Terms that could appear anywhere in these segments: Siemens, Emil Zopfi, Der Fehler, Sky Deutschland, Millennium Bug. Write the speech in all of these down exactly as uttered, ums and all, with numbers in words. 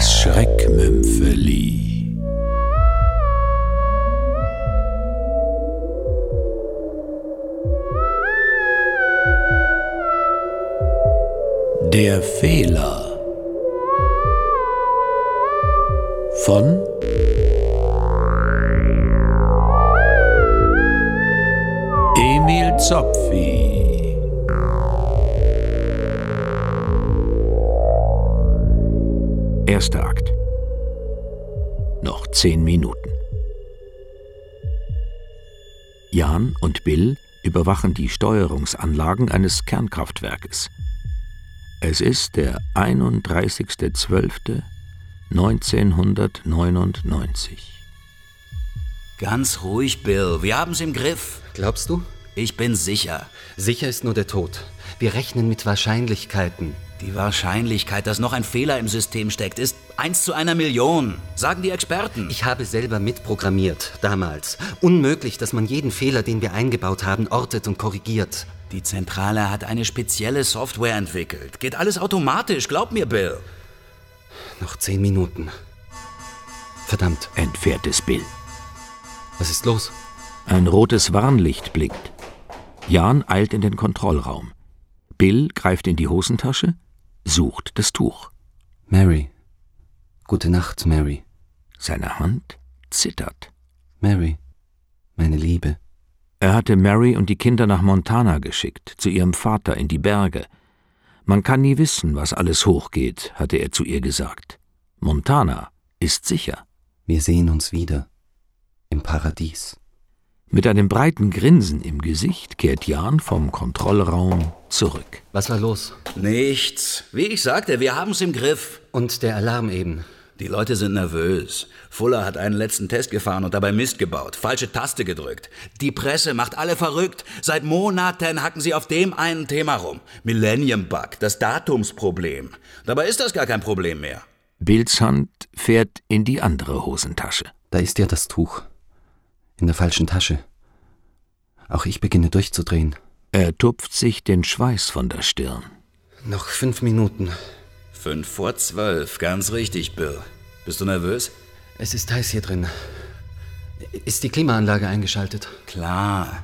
Das Schreckmümpfeli. Der Fehler von Emil Zopfi. Erster Akt. Noch zehn Minuten. Jan und Bill überwachen die Steuerungsanlagen eines Kernkraftwerkes. Es ist der einunddreißigster zwölfter neunzehnhundertneunundneunzig. Ganz ruhig, Bill. Wir haben's im Griff. Glaubst du? Ich bin sicher. Sicher ist nur der Tod. Wir rechnen mit Wahrscheinlichkeiten. Die Wahrscheinlichkeit, dass noch ein Fehler im System steckt, ist eins zu einer Million, sagen die Experten. Ich habe selber mitprogrammiert, damals. Unmöglich, dass man jeden Fehler, den wir eingebaut haben, ortet und korrigiert. Die Zentrale hat eine spezielle Software entwickelt. Geht alles automatisch, glaub mir, Bill. Noch zehn Minuten. Verdammt. Entfährt es Bill. Was ist los? Ein rotes Warnlicht blinkt. Jan eilt in den Kontrollraum. Bill greift in die Hosentasche, sucht das Tuch. Mary. Gute Nacht, Mary. Seine Hand zittert. Mary, meine Liebe. Er hatte Mary und die Kinder nach Montana geschickt, zu ihrem Vater in die Berge. Man kann nie wissen, was alles hochgeht, hatte er zu ihr gesagt. Montana ist sicher. Wir sehen uns wieder im Paradies. Mit einem breiten Grinsen im Gesicht kehrt Jan vom Kontrollraum zurück. Was war los? Nichts. Wie ich sagte, wir haben's im Griff. Und der Alarm eben. Die Leute sind nervös. Fuller hat einen letzten Test gefahren und dabei Mist gebaut. Falsche Taste gedrückt. Die Presse macht alle verrückt. Seit Monaten hacken sie auf dem einen Thema rum. Millennium Bug, das Datumsproblem. Dabei ist das gar kein Problem mehr. Bills Hand fährt in die andere Hosentasche. Da ist ja das Tuch. In der falschen Tasche. Auch ich beginne durchzudrehen. Er tupft sich den Schweiß von der Stirn. Noch fünf Minuten. Fünf vor zwölf, ganz richtig, Bill. Bist du nervös? Es ist heiß hier drin. Ist die Klimaanlage eingeschaltet? Klar.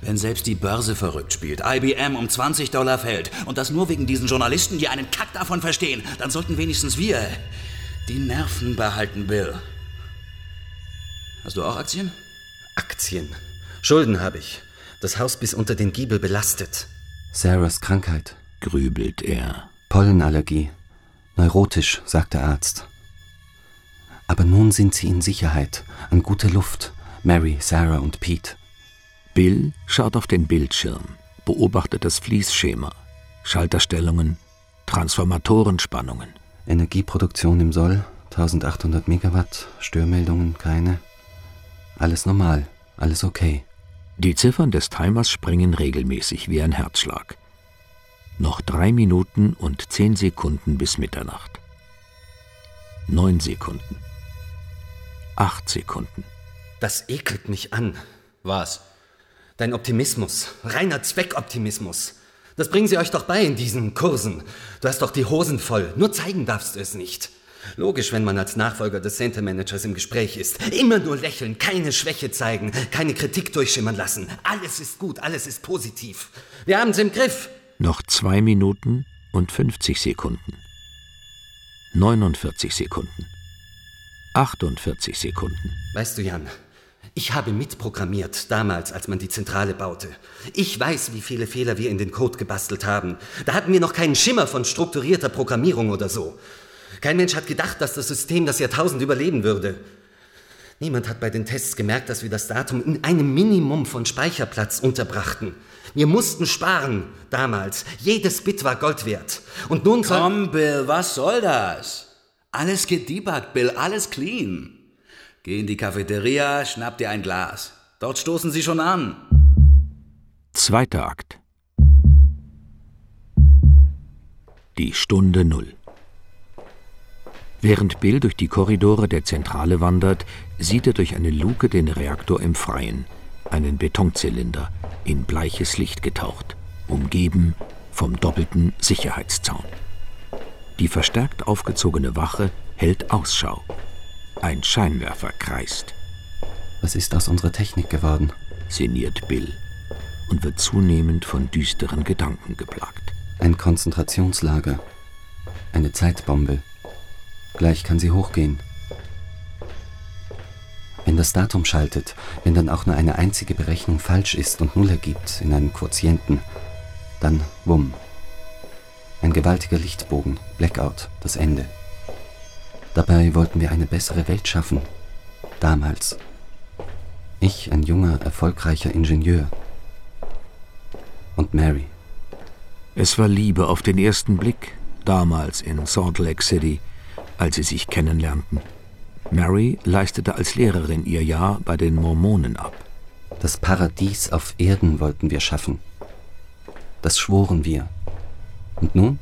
Wenn selbst die Börse verrückt spielt, I B M um zwanzig Dollar fällt und das nur wegen diesen Journalisten, die einen Kack davon verstehen, dann sollten wenigstens wir die Nerven behalten, Bill. Hast du auch Aktien? Aktien. Schulden habe ich. Das Haus bis unter den Giebel belastet. Sarahs Krankheit, grübelt er. Pollenallergie. Neurotisch, sagt der Arzt. Aber nun sind sie in Sicherheit, an guter Luft, Mary, Sarah und Pete. Bill schaut auf den Bildschirm, beobachtet das Fließschema, Schalterstellungen, Transformatorenspannungen. Energieproduktion im Soll, eintausendachthundert Megawatt, Störmeldungen keine. Alles normal, alles okay. Die Ziffern des Timers springen regelmäßig wie ein Herzschlag. Noch drei Minuten und zehn Sekunden bis Mitternacht. Neun Sekunden. Acht Sekunden. Das ekelt mich an. Was? Dein Optimismus. Reiner Zweckoptimismus. Das bringen sie euch doch bei in diesen Kursen. Du hast doch die Hosen voll. Nur zeigen darfst du es nicht. Logisch, wenn man als Nachfolger des Center-Managers im Gespräch ist. Immer nur lächeln, keine Schwäche zeigen, keine Kritik durchschimmern lassen. Alles ist gut, alles ist positiv. Wir haben's im Griff. Noch zwei Minuten und fünfzig Sekunden. neunundvierzig Sekunden. achtundvierzig Sekunden. Weißt du, Jan, ich habe mitprogrammiert, damals, als man die Zentrale baute. Ich weiß, wie viele Fehler wir in den Code gebastelt haben. Da hatten wir noch keinen Schimmer von strukturierter Programmierung oder so. Kein Mensch hat gedacht, dass das System das Jahrtausend überleben würde. Niemand hat bei den Tests gemerkt, dass wir das Datum in einem Minimum von Speicherplatz unterbrachten. Wir mussten sparen, damals. Jedes Bit war Gold wert. Und nun... Komm, Bill, was soll das? Alles gedebuggt, Bill, alles clean. Geh in die Cafeteria, schnapp dir ein Glas. Dort stoßen sie schon an. Zweiter Akt. Die Stunde Null. Während Bill durch die Korridore der Zentrale wandert, sieht er durch eine Luke den Reaktor im Freien, einen Betonzylinder, in bleiches Licht getaucht, umgeben vom doppelten Sicherheitszaun. Die verstärkt aufgezogene Wache hält Ausschau. Ein Scheinwerfer kreist. Was ist aus unserer Technik geworden? Sinniert Bill und wird zunehmend von düsteren Gedanken geplagt. Ein Konzentrationslager. Eine Zeitbombe. Gleich kann sie hochgehen. Wenn das Datum schaltet, wenn dann auch nur eine einzige Berechnung falsch ist und Null ergibt in einem Quotienten, dann wumm. Ein gewaltiger Lichtbogen, Blackout, das Ende. Dabei wollten wir eine bessere Welt schaffen. Damals. Ich, ein junger, erfolgreicher Ingenieur. Und Mary. Es war Liebe auf den ersten Blick, damals in Salt Lake City, als sie sich kennenlernten. Mary leistete als Lehrerin ihr Jahr bei den Mormonen ab. Das Paradies auf Erden wollten wir schaffen. Das schworen wir. Und nun?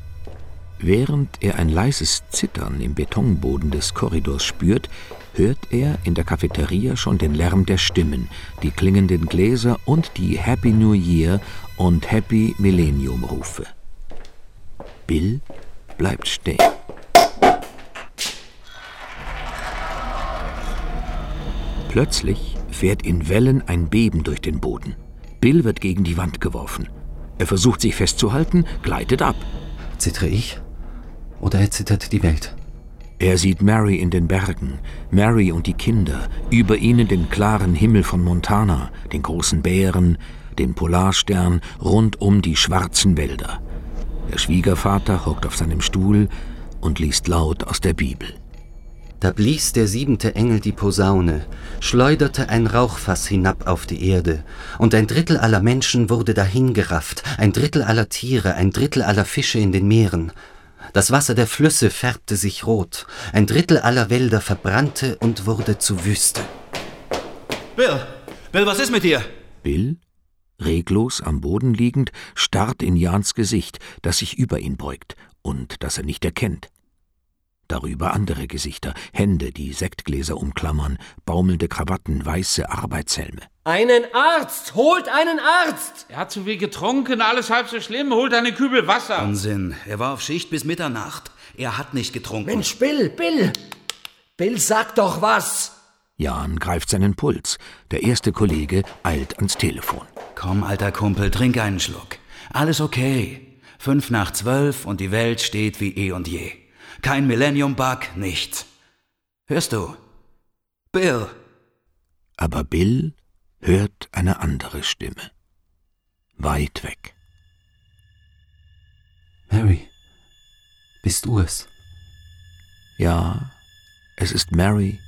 Während er ein leises Zittern im Betonboden des Korridors spürt, hört er in der Cafeteria schon den Lärm der Stimmen, die klingenden Gläser und die Happy New Year und Happy Millennium Rufe. Bill bleibt stehen. Plötzlich fährt in Wellen ein Beben durch den Boden. Bill wird gegen die Wand geworfen. Er versucht sich festzuhalten, gleitet ab. Zittere ich? Oder erzittert die Welt? Er sieht Mary in den Bergen, Mary und die Kinder, über ihnen den klaren Himmel von Montana, den großen Bären, den Polarstern, rund um die schwarzen Wälder. Der Schwiegervater hockt auf seinem Stuhl und liest laut aus der Bibel. Da blies der siebente Engel die Posaune, schleuderte ein Rauchfass hinab auf die Erde, und ein Drittel aller Menschen wurde dahingerafft, ein Drittel aller Tiere, ein Drittel aller Fische in den Meeren. Das Wasser der Flüsse färbte sich rot, ein Drittel aller Wälder verbrannte und wurde zu Wüste. Bill, Bill, was ist mit dir? Bill, reglos am Boden liegend, starrt in Jans Gesicht, das sich über ihn beugt und das er nicht erkennt. Darüber andere Gesichter, Hände, die Sektgläser umklammern, baumelnde Krawatten, weiße Arbeitshelme. Einen Arzt! Holt einen Arzt! Er hat zu viel getrunken, alles halb so schlimm, holt einen Kübel Wasser. Wahnsinn, er war auf Schicht bis Mitternacht. Er hat nicht getrunken. Mensch, Bill, Bill! Bill, sag doch was! Jan greift seinen Puls. Der erste Kollege eilt ans Telefon. Komm, alter Kumpel, trink einen Schluck. Alles okay. Fünf nach zwölf und die Welt steht wie eh und je. Kein Millennium Bug, nichts. Hörst du? Bill. Aber Bill hört eine andere Stimme. Weit weg. Mary, bist du es? Ja, es ist Mary.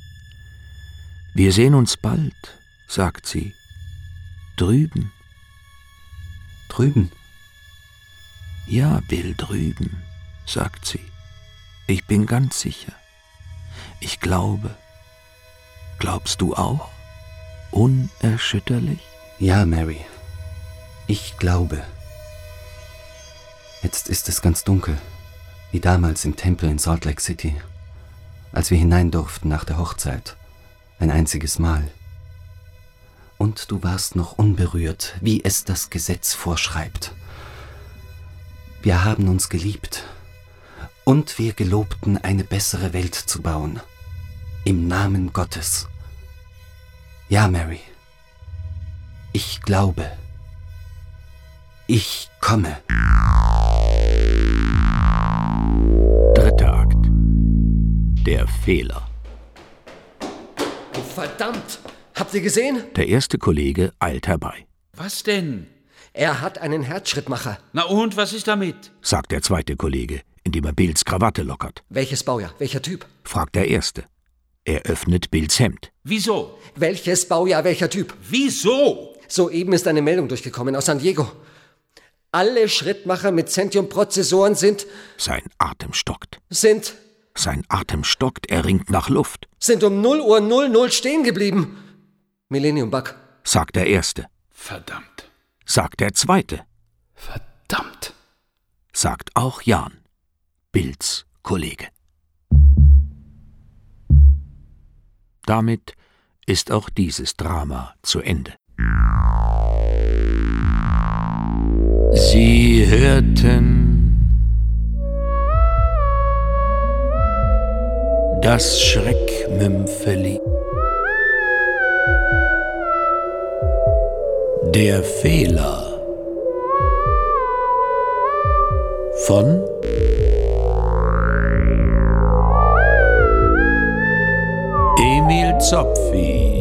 Wir sehen uns bald, sagt sie. Drüben. Drüben? Ja, Bill, drüben, sagt sie. Ich bin ganz sicher. Ich glaube. Glaubst du auch? Unerschütterlich? Ja, Mary. Ich glaube. Jetzt ist es ganz dunkel, wie damals im Tempel in Salt Lake City, als wir hinein durften nach der Hochzeit. Ein einziges Mal. Und du warst noch unberührt, wie es das Gesetz vorschreibt. Wir haben uns geliebt. Und wir gelobten, eine bessere Welt zu bauen. Im Namen Gottes. Ja, Mary. Ich glaube. Ich komme. Dritter Akt. Der Fehler. Verdammt! Habt ihr gesehen? Der erste Kollege eilt herbei. Was denn? Er hat einen Herzschrittmacher. Na und, was ist damit? Sagt der zweite Kollege, indem er Bills Krawatte lockert. Welches Baujahr? Welcher Typ? Fragt der Erste. Er öffnet Bills Hemd. Wieso? Welches Baujahr? Welcher Typ? Wieso? Soeben ist eine Meldung durchgekommen aus San Diego. Alle Schrittmacher mit Centium-Prozessoren sind... Sein Atem stockt. Sind... Sein Atem stockt, er ringt nach Luft. Sind um null Uhr null null stehen geblieben. Millennium Bug. Sagt der Erste. Verdammt. Sagt der Zweite. Verdammt. Sagt auch Jan. Bills Kollege. Damit ist auch dieses Drama zu Ende. Sie hörten Das Schreckmümpfeli. Der Fehler von Emil Zopfi.